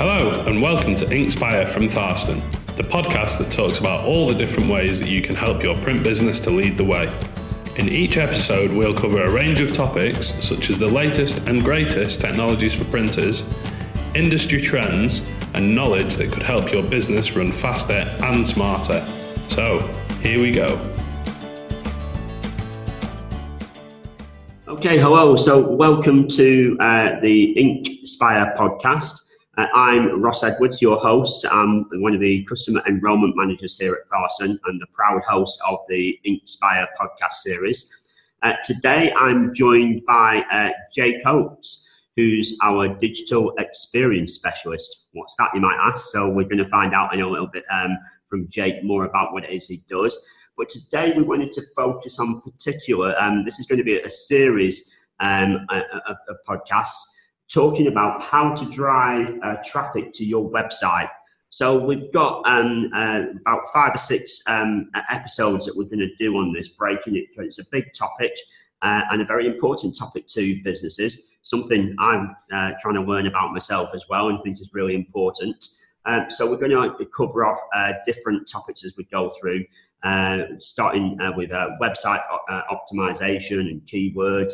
Hello and welcome to Inkspire from Tharstern, the podcast that talks about all the different ways that you can help your print business to lead the way. In each episode, we'll cover a range of topics such as the latest and greatest technologies for printers, industry trends, and knowledge that could help your business run faster and smarter. So, here we go. Okay, hello. So, welcome to the Inkspire podcast. I'm Ross Edwards, your host. I'm one of the customer enrollment managers here at Tharstern and the proud host of the Inkspire podcast series. Today, I'm joined by Jake Oates, who's our digital experience specialist. What's that, you might ask? So we're going to find out in a little bit from Jake more about what it is he does. But today, we wanted to focus on particular, this is going to be a series of podcasts, talking about how to drive traffic to your website. So we've got about 5 or 6 episodes that we're going to do on this, breaking it, because it's a big topic and a very important topic to businesses, something I'm trying to learn about myself as well and think is really important. So we're going to cover off different topics as we go through, starting with website optimization and keywords.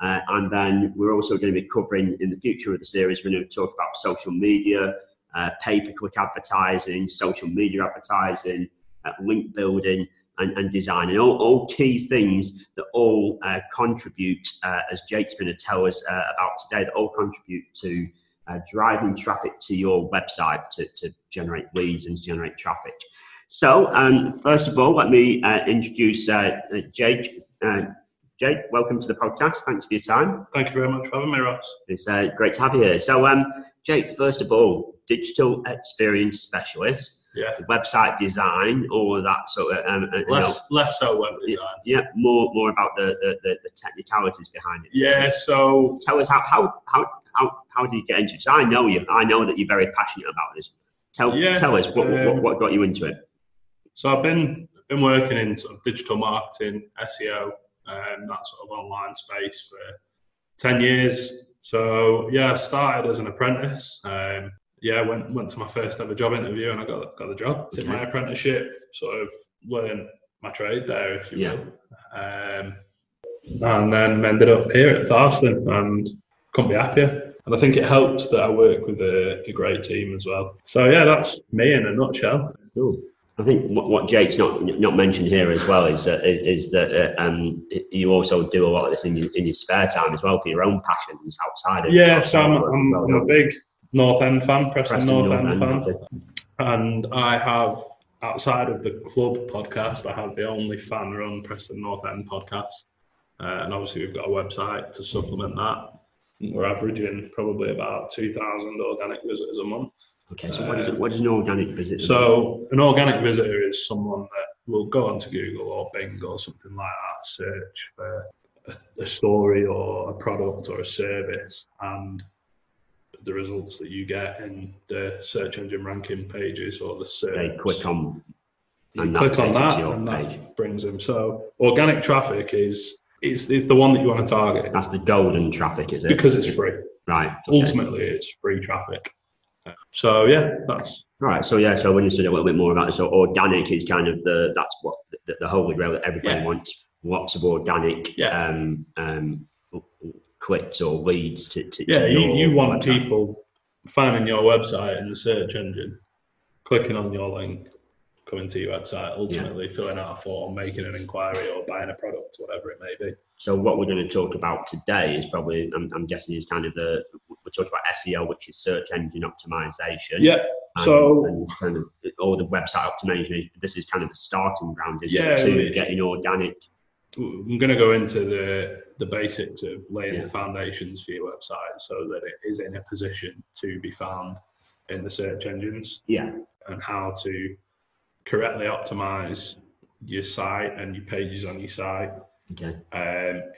And then we're also going to be covering, in the future of the series, we're going to talk about social media, pay-per-click advertising, social media advertising, link building and design, and all key things that all contribute, as Jake's going to tell us about today, that all contribute to driving traffic to your website to generate leads and generate traffic. So, first of all, let me introduce Jake. Jake, welcome to the podcast. Thanks for your time. Thank you very much for having me, Ross. It's great to have you here. So, Jake, first of all, digital experience specialist, website design, all of that sort of... less so web design. Yeah, more about the technicalities behind it. Yeah, so... Tell us, how do you get into it? So I know you. I know that you're very passionate about this. Tell us, what got you into it? So I've been working in sort of digital marketing, SEO, that sort of online space for 10 years. So yeah, I started as an apprentice. Went to my first ever job interview and I got the job. Okay. Did my apprenticeship, sort of learned my trade there, if you will. And then ended up here at Tharstern and couldn't be happier. And I think it helps that I work with a great team as well. So yeah, that's me in a nutshell. Cool. I think what Jake's not mentioned here as well is that you also do a lot of this in your spare time as well for your own passions outside of... Yeah, so I'm a big North End fan, Preston North End fan. And I have, outside of the club podcast, I have the only fan-run Preston North End podcast. And obviously we've got a website to supplement that. We're averaging probably about 2,000 organic visitors a month. Okay, so what is an organic visitor? So an organic visitor is someone that will go onto Google or Bing or something like that, search for a story or a product or a service, and the results that you get in the search engine ranking pages or the search. They click on that page. That brings them. So organic traffic is... It's the one that you want to target. That's the golden traffic, is it? Because it's free. Right. Okay. Ultimately, it's free traffic. So, yeah, that's... All right. So, yeah, so when you said a little bit more about it, so organic is kind of that's what the holy grail that everybody wants. Lots of organic clicks or leads to you want website. People finding your website in the search engine, clicking on your link, coming to your website, ultimately filling out a form, making an inquiry or buying a product, whatever it may be. So what we're going to talk about today is probably, I'm guessing, is kind of we're talking about SEO, which is search engine optimization. Yeah. And kind of all the website optimization, this is kind of the starting ground, isn't it, to getting organic. I'm going to go into the basics of laying the foundations for your website so that it is in a position to be found in the search engines. Yeah. And how to correctly optimize your site and your pages on your site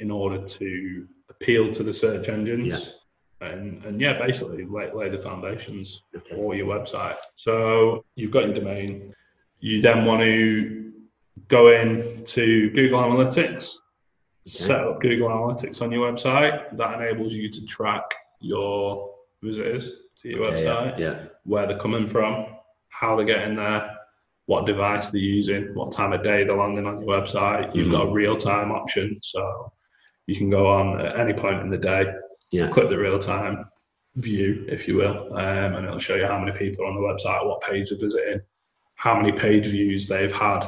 in order to appeal to the search engines and basically lay the foundations for your website. So you've got your domain. You then want to go in to Google Analytics, set up Google Analytics on your website. That enables you to track your whose it is to your website, where they're coming from, how they're getting there, what device they're using, what time of day they're landing on your website. You've got a real-time option, so you can go on at any point in the day, click the real-time view, if you will, and it'll show you how many people are on the website, what page they're visiting, how many page views they've had.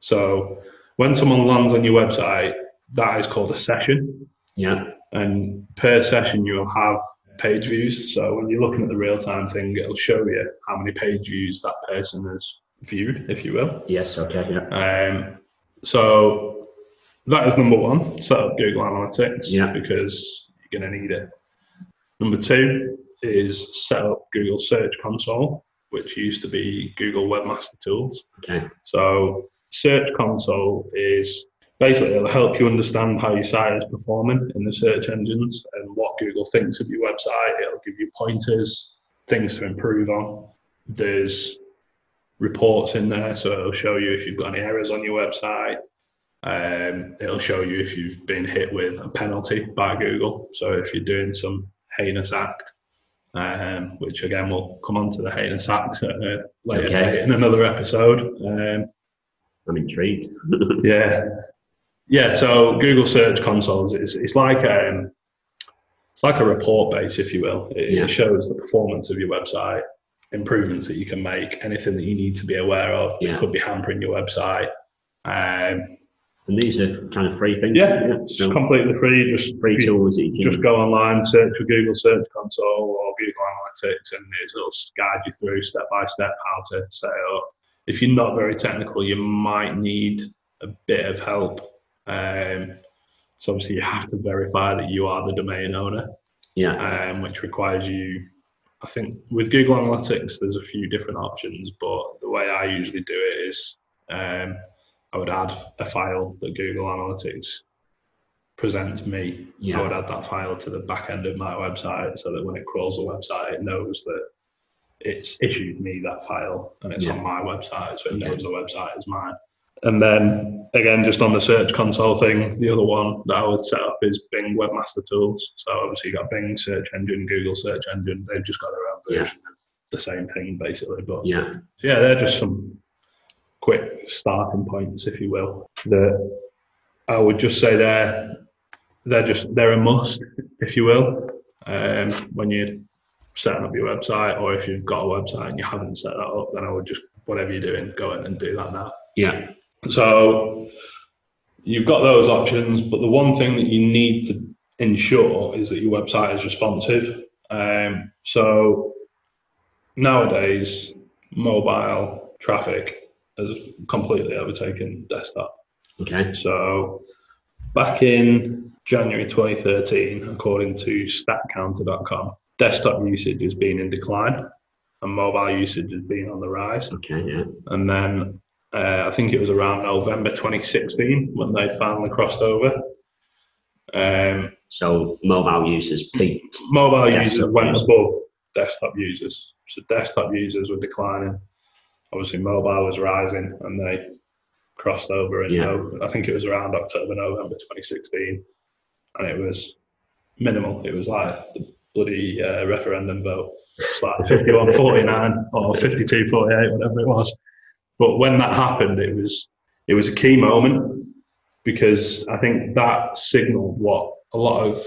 So when someone lands on your website, that is called a session. Yeah. And per session, you'll have page views. So when you're looking at the real-time thing, it'll show you how many page views that person has viewed, if you will. Yes, okay, yeah. So that is number one, set up Google Analytics, because you're going to need it. Number two is set up Google Search Console, which used to be Google Webmaster Tools. Okay. So Search Console is basically, it'll help you understand how your site is performing in the search engines and what Google thinks of your website. It'll give you pointers, things to improve on. There's reports in there, so it'll show you if you've got any errors on your website. It'll show you if you've been hit with a penalty by Google. So if you're doing some heinous act, which again, we'll come on to the heinous acts later, in another episode. I'm intrigued. Yeah, so Google Search Console, it's like a report base, if you will. It shows the performance of your website, improvements that you can make, anything that you need to be aware of that could be hampering your website. And these are kind of free things. Yeah, it's completely free. Just free tools that you can just go online, search for Google Search Console or Google Analytics, and it'll guide you through step by step how to set it up. If you're not very technical, you might need a bit of help. So obviously you have to verify that you are the domain owner, which requires you, I think with Google Analytics there's a few different options, but the way I usually do it is I would add a file that Google Analytics presents me. I would add that file to the back end of my website so that when it crawls the website, it knows that it's issued me that file and it's on my website, so it knows the website is mine. And then, again, just on the Search Console thing, the other one that I would set up is Bing Webmaster Tools. So obviously you've got Bing Search Engine, Google Search Engine. They've just got their own version of the same thing, basically. But yeah, they're just some quick starting points, if you will, that I would just say they're a must, if you will, when you're setting up your website, or if you've got a website and you haven't set that up, then I would just, whatever you're doing, go in and do that now. Yeah. So you've got those options, but the one thing that you need to ensure is that your website is responsive. So nowadays, mobile traffic has completely overtaken desktop. Okay. So back in January 2013, according to StatCounter.com, desktop usage has been in decline and mobile usage has been on the rise. Okay. Yeah. And then I think it was around November 2016 when they finally crossed over. So mobile users peaked. Mobile users went above desktop users. So desktop users were declining. Obviously mobile was rising and they crossed over. And I think it was around October, November 2016. And it was minimal. It was like the bloody referendum vote. It's like 51-49 or 52-48, whatever it was. But when that happened, it was a key moment, because I think that signaled what a lot of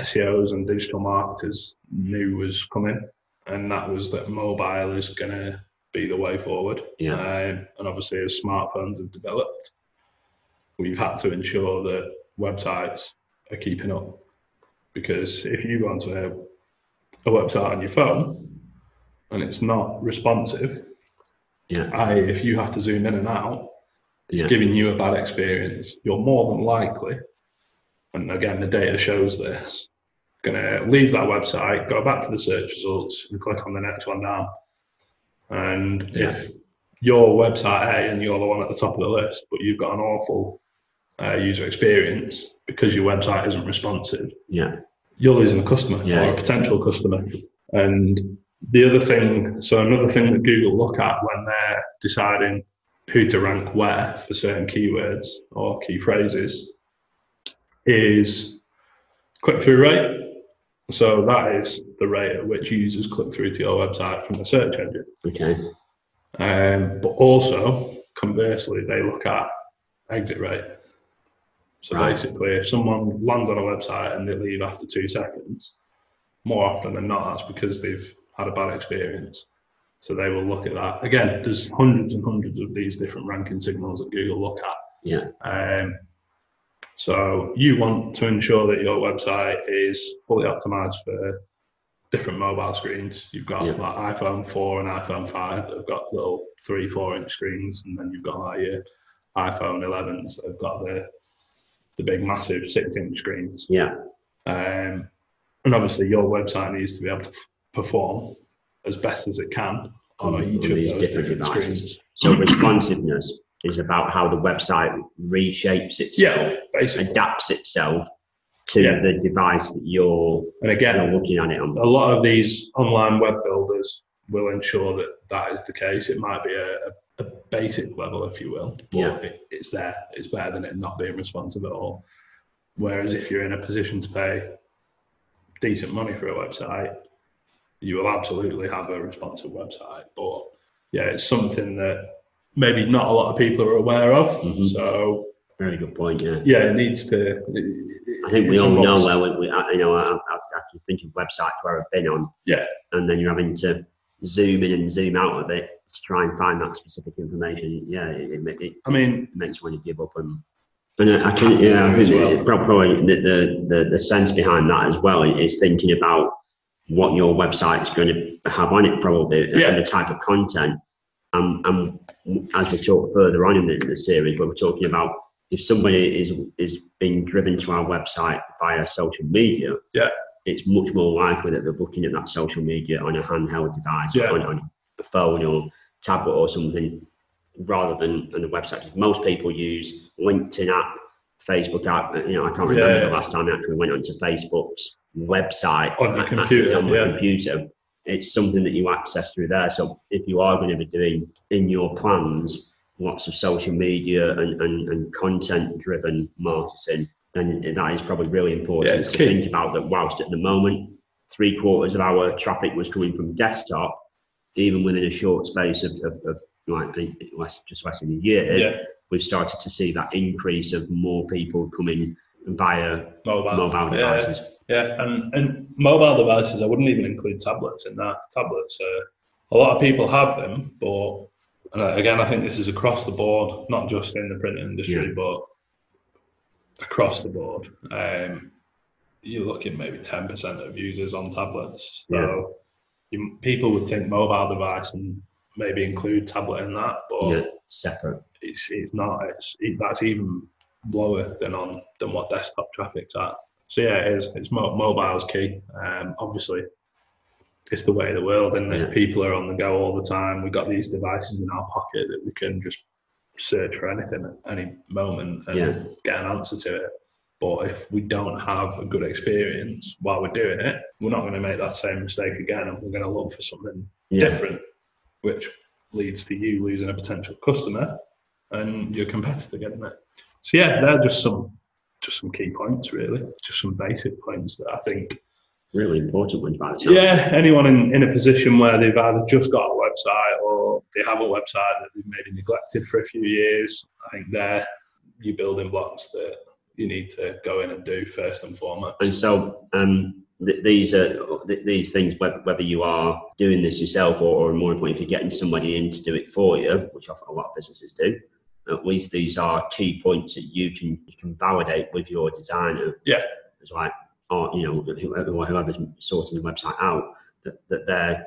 SEOs and digital marketers knew was coming, and that was that mobile is going to be the way forward. Yeah. And obviously, as smartphones have developed, we've had to ensure that websites are keeping up, because if you go onto a website on your phone and it's not responsive, if you have to zoom in and out, it's giving you a bad experience. You're more than likely, and again, the data shows this, going to leave that website, go back to the search results, and click on the next one down. And if your website A and you're the one at the top of the list, but you've got an awful user experience because your website isn't responsive, you're losing a customer or a potential customer. And the other thing, so another thing that Google look at when they're deciding who to rank where for certain keywords or key phrases is click-through rate. So that is the rate at which users click through to your website from the search engine. Okay. But also, conversely, they look at exit rate. So basically, if someone lands on a website and they leave after 2 seconds, more often than not, that's because they've had a bad experience. So they will look at that. Again, there's hundreds and hundreds of these different ranking signals that Google look at. Yeah. So you want to ensure that your website is fully optimized for different mobile screens. You've got like iPhone 4 and iPhone 5 that have got little 3-4 inch screens, and then you've got like your iPhone 11s that have got the big massive 6-inch screens. Yeah. And obviously your website needs to be able to perform as best as it can on each of these different devices. So responsiveness is about how the website reshapes itself, adapts itself to the device that you're looking at it on. A lot of these online web builders will ensure that that is the case. It might be a basic level, if you will, but it's there. It's better than it not being responsive at all. Whereas if you're in a position to pay decent money for a website, you will absolutely have a responsive website. But yeah, it's something that maybe not a lot of people are aware of. Mm-hmm. So very good point. Yeah, yeah, it needs to. I think we all know where we, you know, I can think of websites where I've been on. Yeah, and then you're having to zoom in and zoom out of it to try and find that specific information. Yeah, I mean, it makes you want to give up. And I can, yeah, I think probably the sense behind that as well is thinking about what your website is going to have on it, probably, and the type of content. As we talk further on in the series, where we're talking about if somebody is being driven to our website via social media, it's much more likely that they're looking at that social media on a handheld device, on a phone or tablet or something, rather than on the website. Most people use LinkedIn app, Facebook app. You know, I can't remember the last time I actually went onto Facebook's website on the computer. It's something that you access through there. So if you are going to be doing in your plans lots of social media and content-driven marketing, then that is probably really important to think about that. Whilst at the moment 3/4 of our traffic was coming from desktop, even within a short space of like less than a year, we've started to see that increase of more people coming via mobile devices. Yeah, and mobile devices, I wouldn't even include tablets in that. Tablets, a lot of people have them, but again, I think this is across the board, not just in the print industry, but across the board. You're looking maybe 10% of users on tablets. So people would think mobile device and maybe include tablet in that, but separate. It's not. That's even lower than what desktop traffic's at. So yeah, it's mobile's key. Obviously, it's the way of the world, and people are on the go all the time. We've got these devices in our pocket that we can just search for anything at any moment and get an answer to it. But if we don't have a good experience while we're doing it, we're not going to make that same mistake again, and we're going to look for something different, which leads to you losing a potential customer and your competitor getting it. So yeah, they're just some key points, really. Just some basic points that I think really important ones by the time. Yeah, anyone in a position where they've either just got a website or they have a website that they've maybe neglected for a few years, I think they're your building blocks that you need to go in and do first and foremost. And so these things, whether you are doing this yourself or more importantly, if you're getting somebody in to do it for you, which a lot of businesses do, at least these are key points that you can validate with your designer. Yeah. It's like, or, you know, whoever's sorting the website out, that they're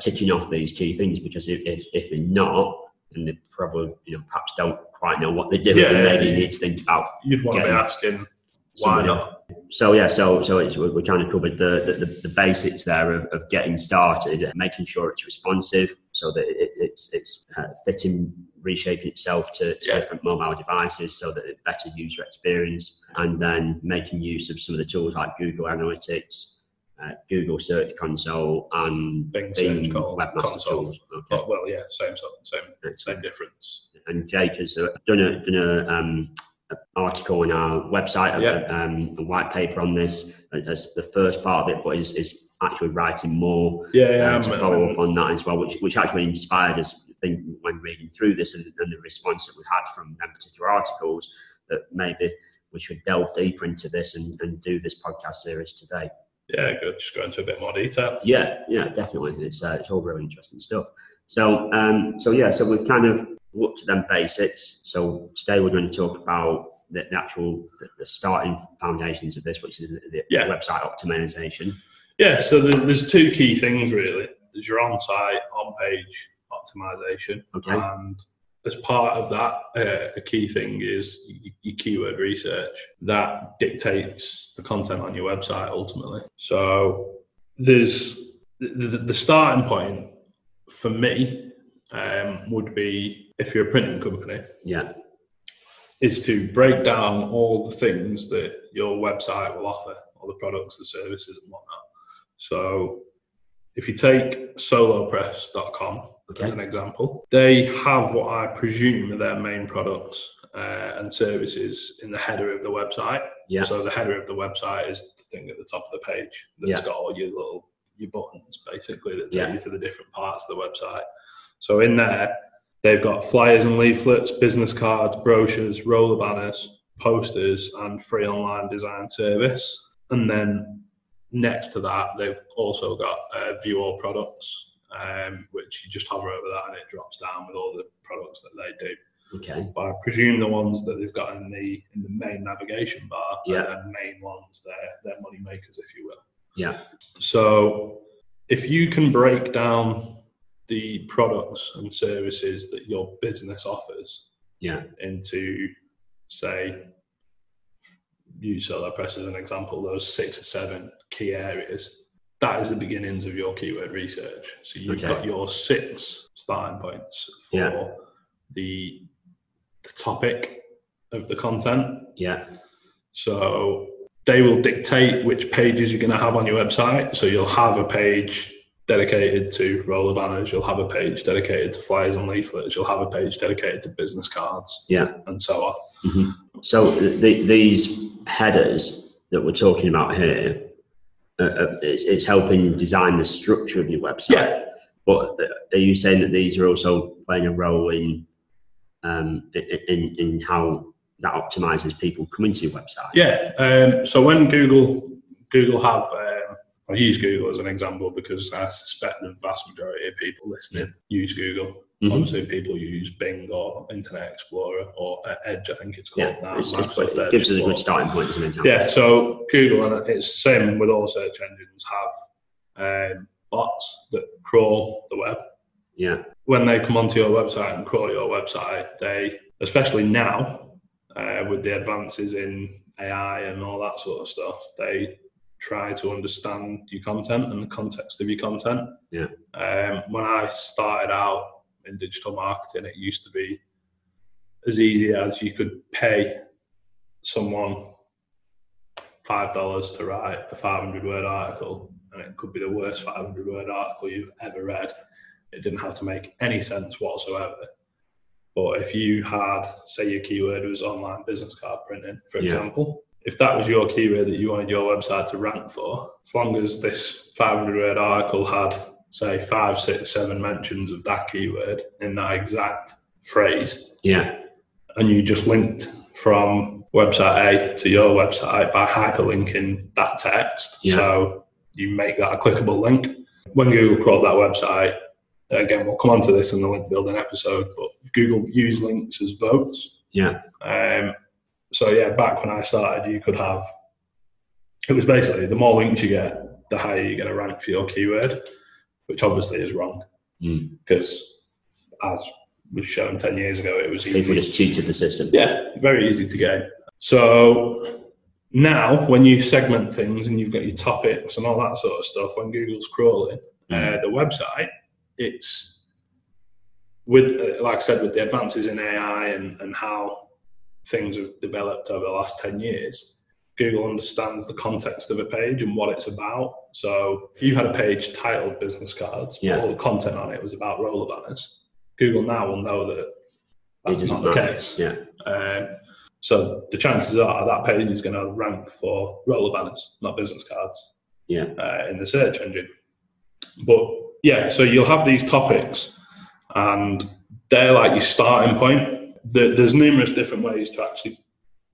ticking off these key things, because if they're not, then they probably, you know, perhaps don't quite know what they're doing, and maybe need to think about. You'd want to be asking why not. So yeah, so we kind of covered the basics there of getting started, making sure it's responsive, so that it's fitting, reshaping itself to different mobile devices, so that it's better user experience, and then making use of some of the tools like Google Analytics, Google Search Console, and Bing Webmaster Tools. Okay. Well, yeah, same difference. And Jake has done a article on our website, a white paper on this. That's the first part of it, but is actually writing more to follow up on that as well, which actually inspired us, I think, when reading through this and the response that we had from them particular articles, that maybe we should delve deeper into this and do this podcast series today. Yeah, good. Just go into a bit more detail. Yeah, definitely. It's all really interesting stuff. So we've kind of looked at them basics. So today we're going to talk about the actual the starting foundations of this, which is the website optimization. Yeah, so there's two key things really. There's your on-site, on-page optimization, and as part of that, a key thing is your keyword research. That dictates the content on your website ultimately. So there's the starting point for me would be, if you're a printing company, is to break down all the things that your website will offer, all the products, the services and whatnot. So if you take solopress.com, as an example, they have what I presume are their main products and services in the header of the website. Yeah. So the header of the website is the thing at the top of the page that's got all your buttons, basically, that take you to the different parts of the website. So in there, they've got flyers and leaflets, business cards, brochures, roller banners, posters, and free online design service. And then next to that, they've also got view all products, which you just hover over that and it drops down with all the products that they do. Okay. But I presume the ones that they've got in the main navigation bar are their main ones, their money makers, if you will. Yeah. So if you can break down the products and services that your business offers into, say, use Solopress as an example, those 6 or 7 key areas, that is the beginnings of your keyword research. So you've got your 6 starting points for the topic of the content. Yeah. So they will dictate which pages you're going to have on your website. So you'll have a page dedicated to roller banners. You'll have a page dedicated to flyers and leaflets. You'll have a page dedicated to business cards. Yeah. And so on. Mm-hmm. So these headers that we're talking about here, it's helping design the structure of your website. Yeah. But are you saying that these are also playing a role in how that optimizes people coming to your website? Yeah. So when Google have, I use Google as an example because I suspect the vast majority of people listening use Google. Mm-hmm. Obviously, people use Bing or Internet Explorer or Edge, I think it's called now. It gives us a good starting point as an example. Yeah, so Google, and it's the same with all search engines, have bots that crawl the web. Yeah. When they come onto your website and crawl your website, they, especially now, with the advances in AI and all that sort of stuff, they try to understand your content and the context of your content. Yeah. When I started out in digital marketing, it used to be as easy as you could pay someone $5 to write a 500-word article, and it could be the worst 500-word article you've ever read. It didn't have to make any sense whatsoever. But if you had, say, your keyword was online business card printing, for example, if that was your keyword that you wanted your website to rank for, as long as this 500-word article had, say, 5, 6, 7 mentions of that keyword in that exact phrase. Yeah. And you just linked from website A to your website by hyperlinking that text. Yeah. So you make that a clickable link. When Google crawled that website, again, we'll come onto this in the link building episode, but Google views links as votes. Yeah. Back when I started, you could have, it was basically the more links you get, the higher you're going to rank for your keyword, which obviously is wrong, because as was shown 10 years ago, it was easy. People just cheated the system. Yeah, very easy to game. So now when you segment things and you've got your topics and all that sort of stuff, when Google's crawling the website, it's, with, like I said, with the advances in AI and how things have developed over the last 10 years, Google understands the context of a page and what it's about. So if you had a page titled business cards, all the content on it was about roller banners, Google now will know that that's not the case. Yeah. So the chances are that page is going to rank for roller banners, not business cards, in the search engine. But yeah, so you'll have these topics and they're like your starting point. There's numerous different ways to actually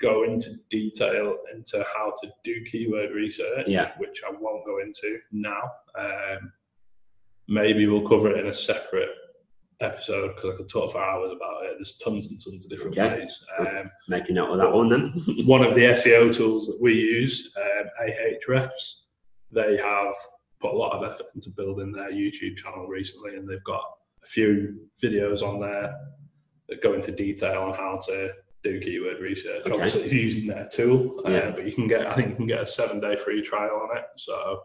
go into detail into how to do keyword research, which I won't go into now. Maybe we'll cover it in a separate episode because I could talk for hours about it. There's tons and tons of different ways. Make a note of that one then. One of the SEO tools that we use, Ahrefs, they have put a lot of effort into building their YouTube channel recently, and they've got a few videos on there that go into detail on how to do keyword research. Obviously it's using their tool, but you can get, I think you can get a 7-day free trial on it. So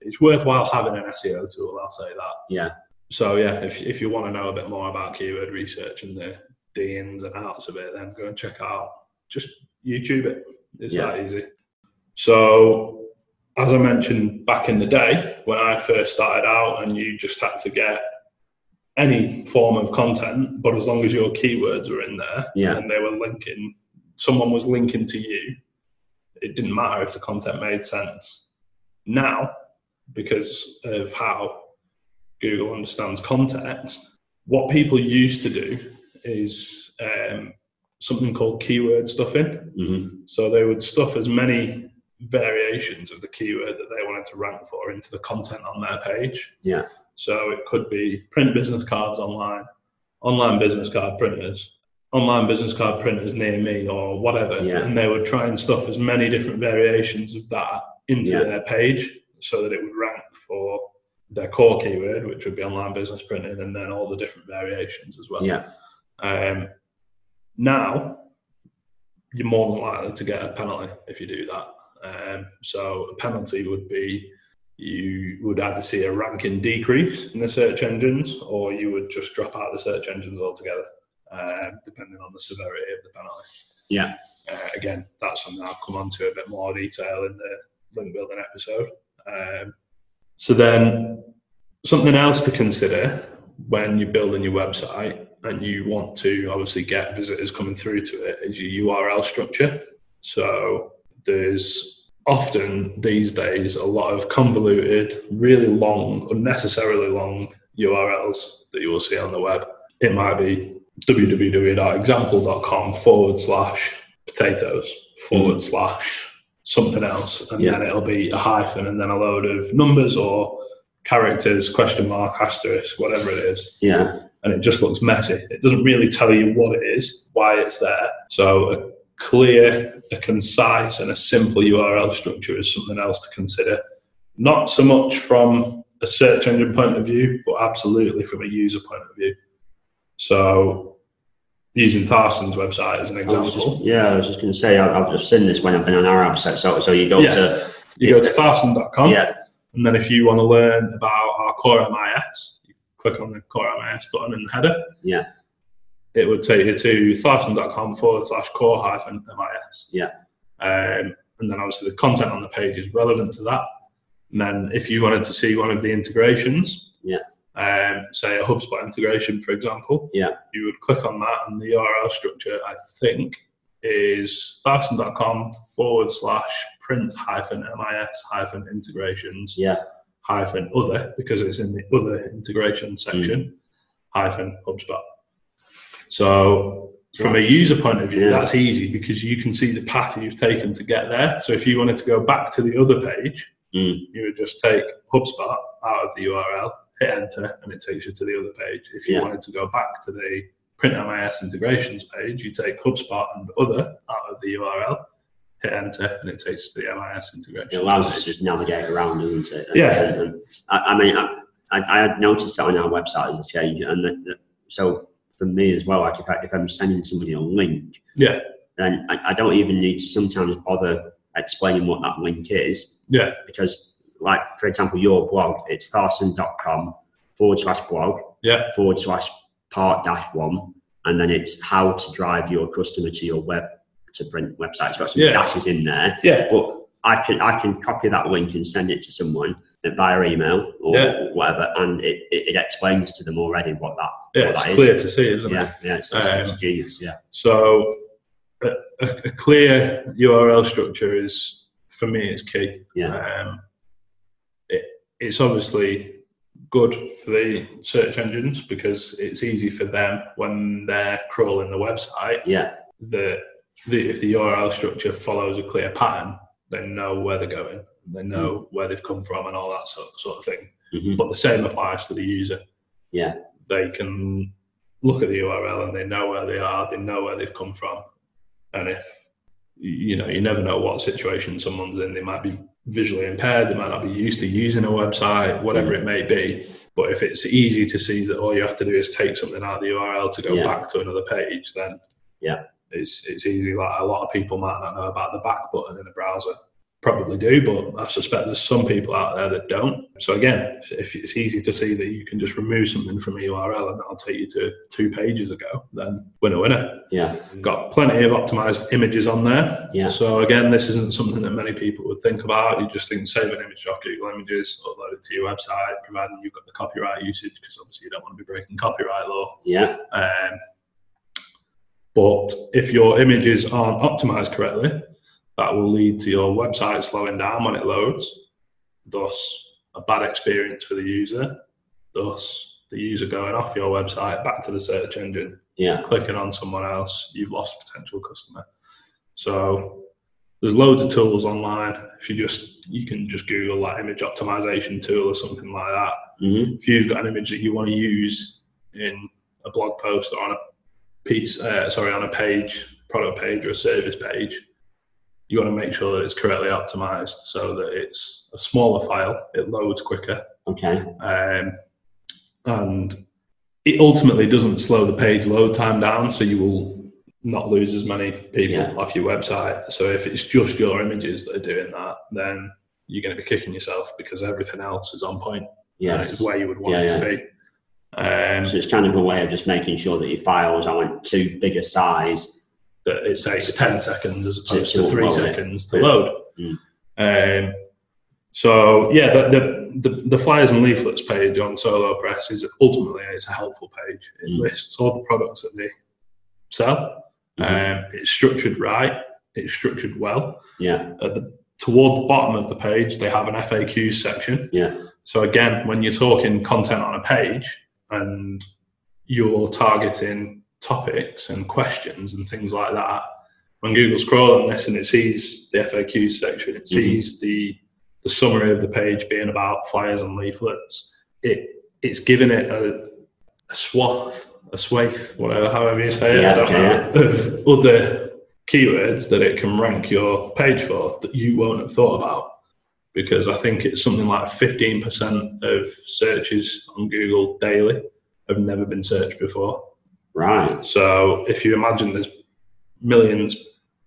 it's worthwhile having an SEO tool, I'll say that. Yeah. So yeah, if you want to know a bit more about keyword research and the ins and outs of it, then go and check out, just YouTube it. It's that easy. So as I mentioned back in the day, when I first started out and you just had to get any form of content, but as long as your keywords were in there and they were linking, someone was linking to you, it didn't matter if the content made sense. Now, because of how Google understands context, what people used to do is something called keyword stuffing. Mm-hmm. So they would stuff as many variations of the keyword that they wanted to rank for into the content on their page. Yeah. So it could be print business cards online, online business card printers, online business card printers near me, or whatever. Yeah. And they would try and stuff as many different variations of that into their page so that it would rank for their core keyword, which would be online business printing, and then all the different variations as well. Yeah. Now, you're more than likely to get a penalty if you do that. So a penalty would be you would either see a ranking decrease in the search engines, or you would just drop out the search engines altogether, depending on the severity of the penalty. Yeah. Again, that's something I'll come on to a bit more detail in the link building episode. So then something else to consider when you're building your website and you want to obviously get visitors coming through to it is your URL structure. So there's often these days a lot of convoluted, really long, unnecessarily long URLs that you will see on the web. It might be www.example.com/potatoes/ something else, and then it'll be a hyphen and then a load of numbers or characters, question mark, asterisk, whatever it is. Yeah. And it just looks messy. It doesn't really tell you what it is, why it's there. So a clear, a concise and a simple URL structure is something else to consider. Not so much from a search engine point of view, but absolutely from a user point of view. So using Tharstern's website as an example. I was just going to say, I've just seen this when I've been on our website. So you go to Tharstern.com, and then if you want to learn about our core MIS, you click on the core MIS button in the header. Yeah. It would take you to Tharstern.com/core-MIS. Yeah. And then obviously the content on the page is relevant to that. And then if you wanted to see one of the integrations, say a HubSpot integration, for example, you would click on that, and the URL structure, I think, is Tharstern.com/print-mis-integrations-other, because it's in the other integration section, -HubSpot. So from a user point of view, that's easy because you can see the path you've taken to get there. So if you wanted to go back to the other page, you would just take HubSpot out of the URL, hit enter, and it takes you to the other page. If you wanted to go back to the print-mis integrations page, you take HubSpot and other out of the URL, hit enter, and it takes you to the MIS integration. It allows us to just navigate around, doesn't it? I mean, I had noticed that on our website as a change, and so for me as well, like if I'm sending somebody a link, then I don't even need to sometimes bother explaining what that link is, because, like, for example, your blog, it's Tharstern.com/blog, /part-1, and then it's how to drive your customer to your web-to-print website. It's got some dashes in there, but I can copy that link and send it to someone via email or whatever, and it explains to them already what that is. It's clear to see, isn't it? Yeah, it's genius, So a clear URL structure is, for me, is key. Yeah. It's obviously good for the search engines because it's easy for them when they're crawling the website. Yeah. If the URL structure follows a clear pattern, they know where they're going. They know where they've come from and all that sort of thing. Mm-hmm. But the same applies to the user. Yeah. They can look at the URL and they know where they are. They know where they've come from. And if, you know, you never know what situation someone's in. They might be visually impaired. They might not be used to using a website, whatever it may be. But if it's easy to see that all you have to do is take something out of the URL to go back to another page, then it's easy. Like, a lot of people might not know about the back button in a browser. Probably do, but I suspect there's some people out there that don't. So again, if it's easy to see that you can just remove something from a URL and that'll take you to 2 pages ago, then winner, winner. Yeah. Got plenty of optimized images on there. Yeah. So again, this isn't something that many people would think about. You just think, save an image off Google Images, upload it to your website, providing you've got the copyright usage, because obviously you don't want to be breaking copyright law. Yeah. But if your images aren't optimized correctly, that will lead to your website slowing down when it loads, thus a bad experience for the user, thus the user going off your website back to the search engine, clicking on someone else. You've lost a potential customer. So there's loads of tools online. If you can just Google like image optimization tool or something like that. Mm-hmm. If you've got an image that you want to use in a blog post or on a piece, on a page, product page or a service page, you want to make sure that it's correctly optimized so that it's a smaller file, it loads quicker. Okay. And it ultimately doesn't slow the page load time down, so you will not lose as many people off your website. So if it's just your images that are doing that, then you're going to be kicking yourself because everything else is on point. Yes. It's where you would want it to be. So it's kind of a way of just making sure that your file is on too big a size, that it takes 10 seconds as opposed to 3 seconds to load. Mm. The flyers and leaflets page on Solopress is it's a helpful page. It lists all the products that they sell. Mm-hmm. It's structured right. It's structured well. Yeah. Toward the bottom of the page, they have an FAQ section. Yeah. So again, when you're talking content on a page and you're targeting topics and questions and things like that, when Google's crawling this and it sees the FAQ section, it sees the summary of the page being about flyers and leaflets, it's giving it a swath, whatever, however you say it, of other keywords that it can rank your page for that you won't have thought about, because I think it's something like 15% of searches on Google daily have never been searched before. Right. So if you imagine there's millions,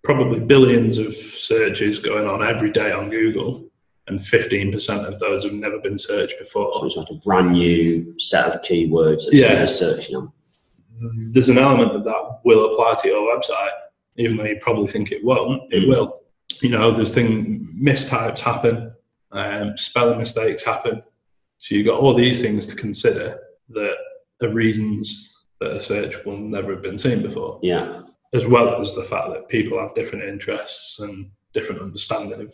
probably billions of searches going on every day on Google, and 15% of those have never been searched before. So it's like a brand new set of keywords that you're searching on. There's an element of that will apply to your website, even though you probably think it won't. It will. You know, mistypes happen, spelling mistakes happen. So you've got all these things to consider that are reasons that a search will never have been seen before. Yeah. As well as the fact that people have different interests and different understanding of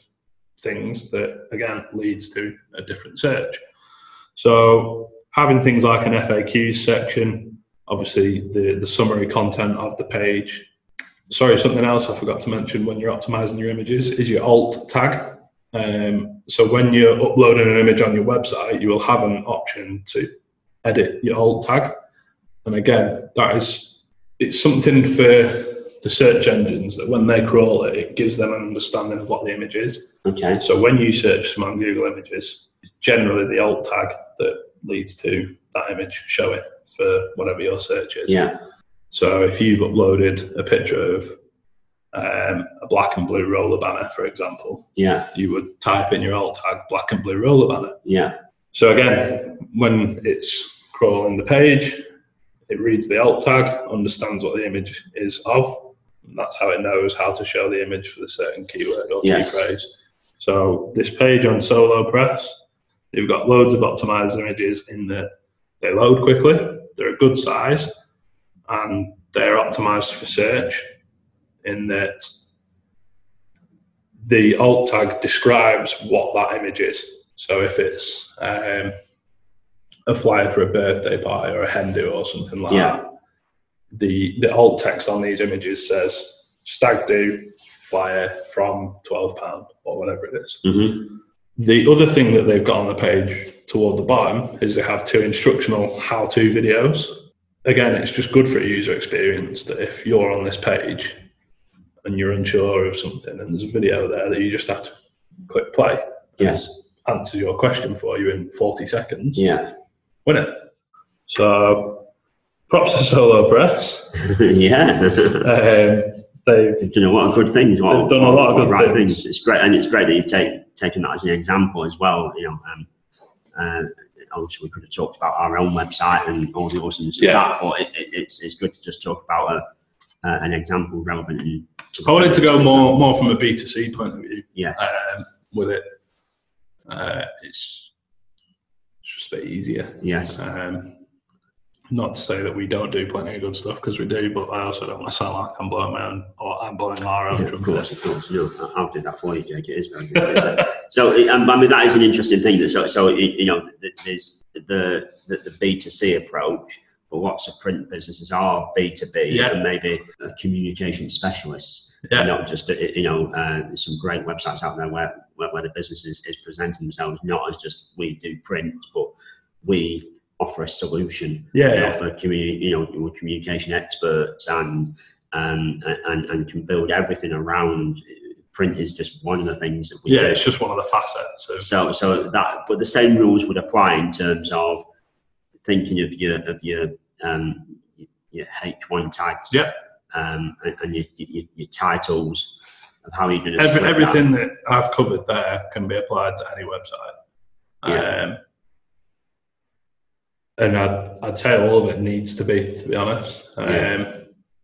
things that, again, leads to a different search. So having things like an FAQ section, obviously the summary content of the page. Sorry, something else I forgot to mention when you're optimizing your images is your alt tag. So when you're uploading an image on your website, you will have an option to edit your alt tag. And again, it's something for the search engines that when they crawl it gives them an understanding of what the image is. Okay. So when you search some on Google Images, it's generally the alt tag that leads to that image showing for whatever your search is. Yeah. So if you've uploaded a picture of a black and blue roller banner, for example, you would type in your alt tag, black and blue roller banner. Yeah. So again, when it's crawling the page, it reads the alt tag, understands what the image is of, and that's how it knows how to show the image for the certain keyword or key phrase. So this page on Solopress, they've got loads of optimized images in that they load quickly, they're a good size, and they're optimized for search. in that the alt tag describes what that image is. So if it's a flyer for a birthday party or a hen do or something like that, the alt text on these images says stag do flyer from £12 or whatever it is. Mm-hmm. The other thing that they've got on the page toward the bottom is they have two instructional how-to videos. Again, it's just good for a user experience that if you're on this page and you're unsure of something and there's a video there that you just have to click play. Yes. Answers your question for you in 40 seconds. Yeah. Win it. So props to Solopress. They've done a lot of good things. They've done a lot of good things. It's great, and it's great that you've taken that as an example as well. You know, obviously we could have talked about our own website and all the awesomeness of that, but it's good to just talk about an example relevant. I wanted to go more from a B2C point of view. Yes, with it, it's just a bit easier. Yes. Not to say that we don't do plenty of good stuff, because we do, but I also don't want to sound like I'm blowing my own, or I'm blowing our own trumpet. Of course. No, I'll do that for you, Jake. It is very good. I mean, that is an interesting thing. So you know, there's the B2C approach, but lots of print businesses are B2B and maybe communication specialists. Yeah. Not just, you know, there's some great websites out there where the business is presenting themselves not as just we do print, but we offer a solution. Offer community, you know, we're communication experts, and can build everything around. Print is just one of the things that we do. It's just one of the facets. So that, but the same rules would apply in terms of thinking of your H1 tags. Yeah. And your titles of how you're going to split everything that I've covered there can be applied to any website. And I'd say all of it needs to be honest.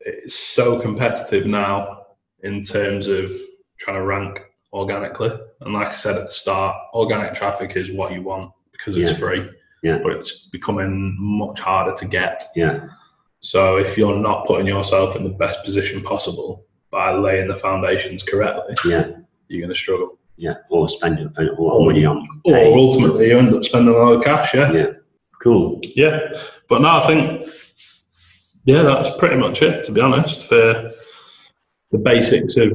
It's so competitive now in terms of trying to rank organically. And like I said at the start, organic traffic is what you want because it's free. Yeah. But it's becoming much harder to get. Yeah. So if you're not putting yourself in the best position possible by laying the foundations correctly, you're going to struggle. Yeah. Or spend all money on. Or ultimately you end up spending a lot of cash. Yeah. Cool. Yeah. But no, I think, that's pretty much it, to be honest, for the basics of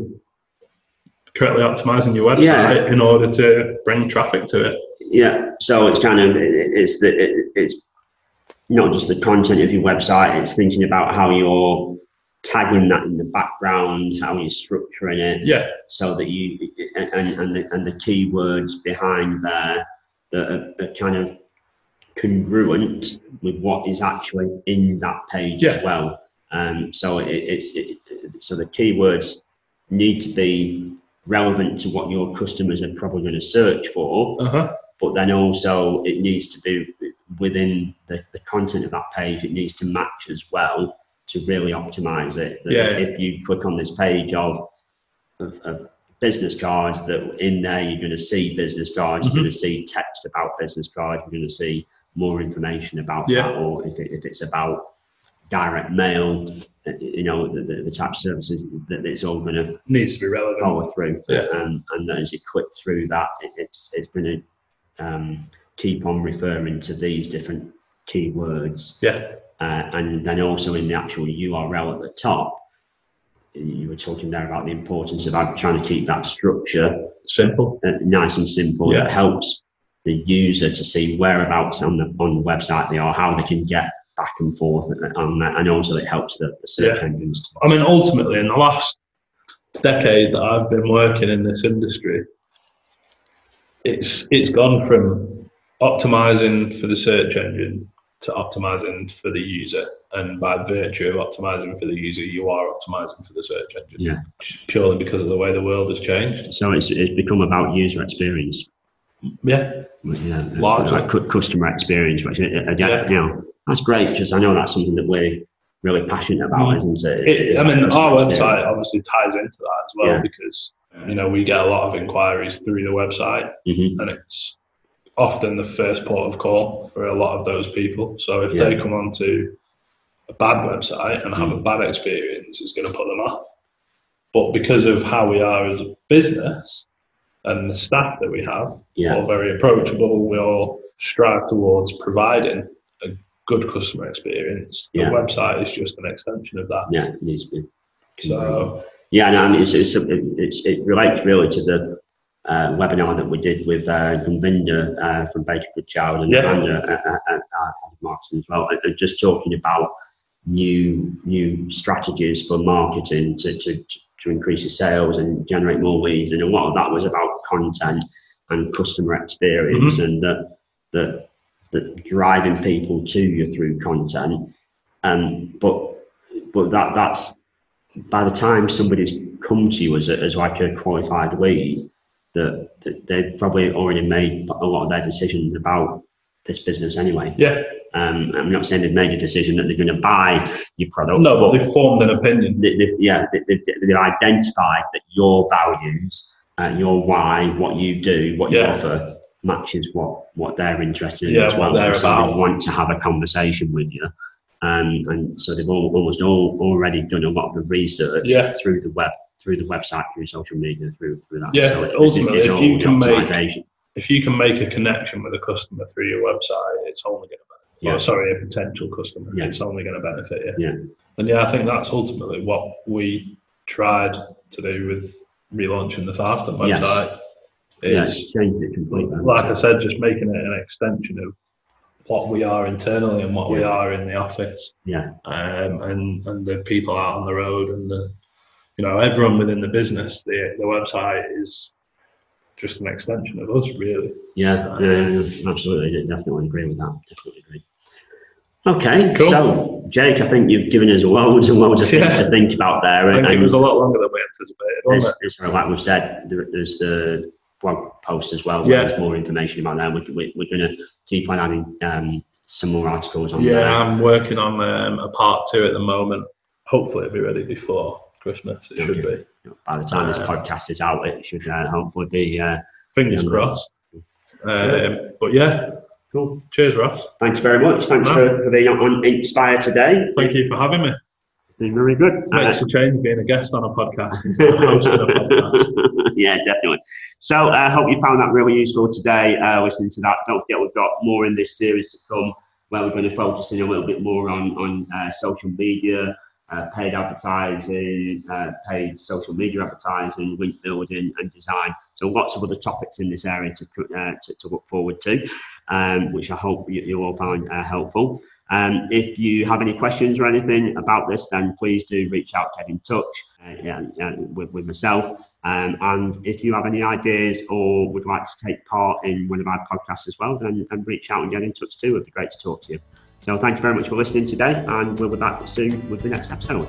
correctly optimizing your website in order to bring traffic to it. Yeah. So it's kind of, it's not just the content of your website, it's thinking about how you're tagging that in the background, how you're structuring it. Yeah. So that you, and the keywords behind there that are kind of congruent with what is actually in that page as well. So the keywords need to be relevant to what your customers are probably going to search for, but then also it needs to be within the content of that page. It needs to match as well to really optimize it. If you click on this page of business cards, that in there you're going to see business cards, you're going to see text about business cards, you're going to see more information about that, or if it's about direct mail, you know, the type of services that it's all going to needs to be relevant. Follow through, and as you click through that, it's going to keep on referring to these different keywords, and then also in the actual URL at the top. You were talking there about the importance of trying to keep that structure simple, nice and simple. That helps the user to see whereabouts on the website they are, how they can get back and forth on that, and also it helps the search engines. I mean, ultimately, in the last decade that I've been working in this industry, it's gone from optimizing for the search engine to optimizing for the user, and by virtue of optimizing for the user, you are optimizing for the search engine. Yeah, purely because of the way the world has changed. So it's become about user experience. Largely like customer experience, which again, you know, that's great because I know that's something that we're really passionate about, isn't it? Our website obviously ties into that as well because you know we get a lot of inquiries through the website, and it's often the first port of call for a lot of those people. So if they come onto a bad website and have a bad experience, it's going to put them off. But because of how we are as a business and the staff that we have, we're all very approachable. We all strive towards providing a good customer experience. The website is just an extension of that. Yeah, it needs to be. So and it relates really to the webinar that we did with Gumbinder from Baker Good Child and our marketing as well. They're just talking about new strategies for marketing to increase your sales and generate more leads, and a lot of that was about content and customer experience, and that driving people to you through content. But that's by the time somebody's come to you as like a qualified lead, that they've probably already made a lot of their decisions about this business anyway. Yeah. I'm not saying they've made a decision that they're going to buy your product. No, but they've formed an opinion. They've identified that your values, your why, what you do, what you offer matches what they're interested in as well. So they want to have a conversation with you. And so they've almost already done a lot of the research through the web, through the website, through social media, through that. Yeah, so ultimately, if you can make a connection with a customer through your website, it's only going to benefit. Yeah. A potential customer, it's only going to benefit you. Yeah. And I think that's ultimately what we tried to do with relaunching the Tharstern website. Yes, changed it completely. Like I said, just making it an extension of what we are internally and what we are in the office. Yeah. And the people out on the road and everyone within the business, the website is just an extension of us, really. Yeah, absolutely. Definitely agree with that. Definitely agree. Okay, cool. So, Jake, I think you've given us loads and loads of things to think about there. I think it was a lot longer than we anticipated, wasn't it? Like we've said, there's the blog post as well, where there's more information about that. We're going to keep on adding some more articles on there. Yeah, I'm working on a part 2 at the moment. Hopefully it'll be ready before Christmas. It should be. By the time this podcast is out, it should hopefully be. Fingers crossed. But cool. Cheers, Ross. Thanks very much. Thanks for being on Inkspire today. Thank you for having me. It's been very good. Makes a change being a guest on a podcast instead of hosting a podcast. Yeah, definitely. So I hope you found that really useful today, listening to that. Don't forget, we've got more in this series to come, where we're going to focus in a little bit more on social media. Paid advertising, paid social media advertising, link building and design. So lots of other topics in this area to look forward to, which I hope you all find helpful. If you have any questions or anything about this, then please do reach out, get in touch with myself. And if you have any ideas or would like to take part in one of our podcasts as well, then reach out and get in touch too. It would be great to talk to you. So thank you very much for listening today, and we'll be back soon with the next episode.